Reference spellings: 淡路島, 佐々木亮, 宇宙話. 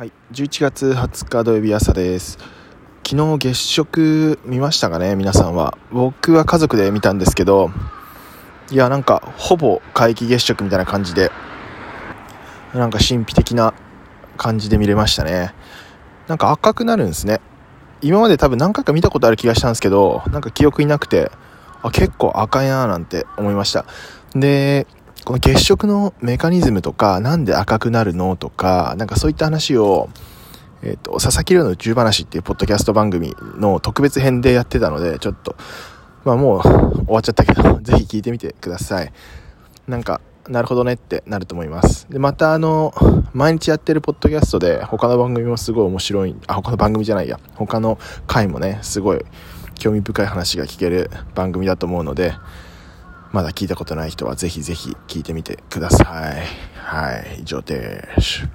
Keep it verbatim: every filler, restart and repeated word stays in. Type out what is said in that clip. はい、じゅういちがつはつか土曜日朝です。昨日月食見ましたかね、皆さんは。僕は家族で見たんですけど、いやなんかほぼ皆既月食みたいな感じで、なんか神秘的な感じで見れましたね。なんか赤くなるんですね。今まで多分何回か見たことある気がしたんですけど、なんか記憶になくて、あ結構赤いなーなんて思いました。でこの月食のメカニズムとか、なんで赤くなるのとか、なんかそういった話を、えっと、佐々木亮の宇宙話っていうポッドキャスト番組の特別編でやってたので、ちょっと、まあもう終わっちゃったけど、ぜひ聞いてみてください。なんか、なるほどねってなると思います。で、またあの、毎日やってるポッドキャストで、他の番組もすごい面白い、あ、他の番組じゃないや、他の回もね、すごい興味深い話が聞ける番組だと思うので、まだ聞いたことない人はぜひぜひ聞いてみてください。はい、以上です。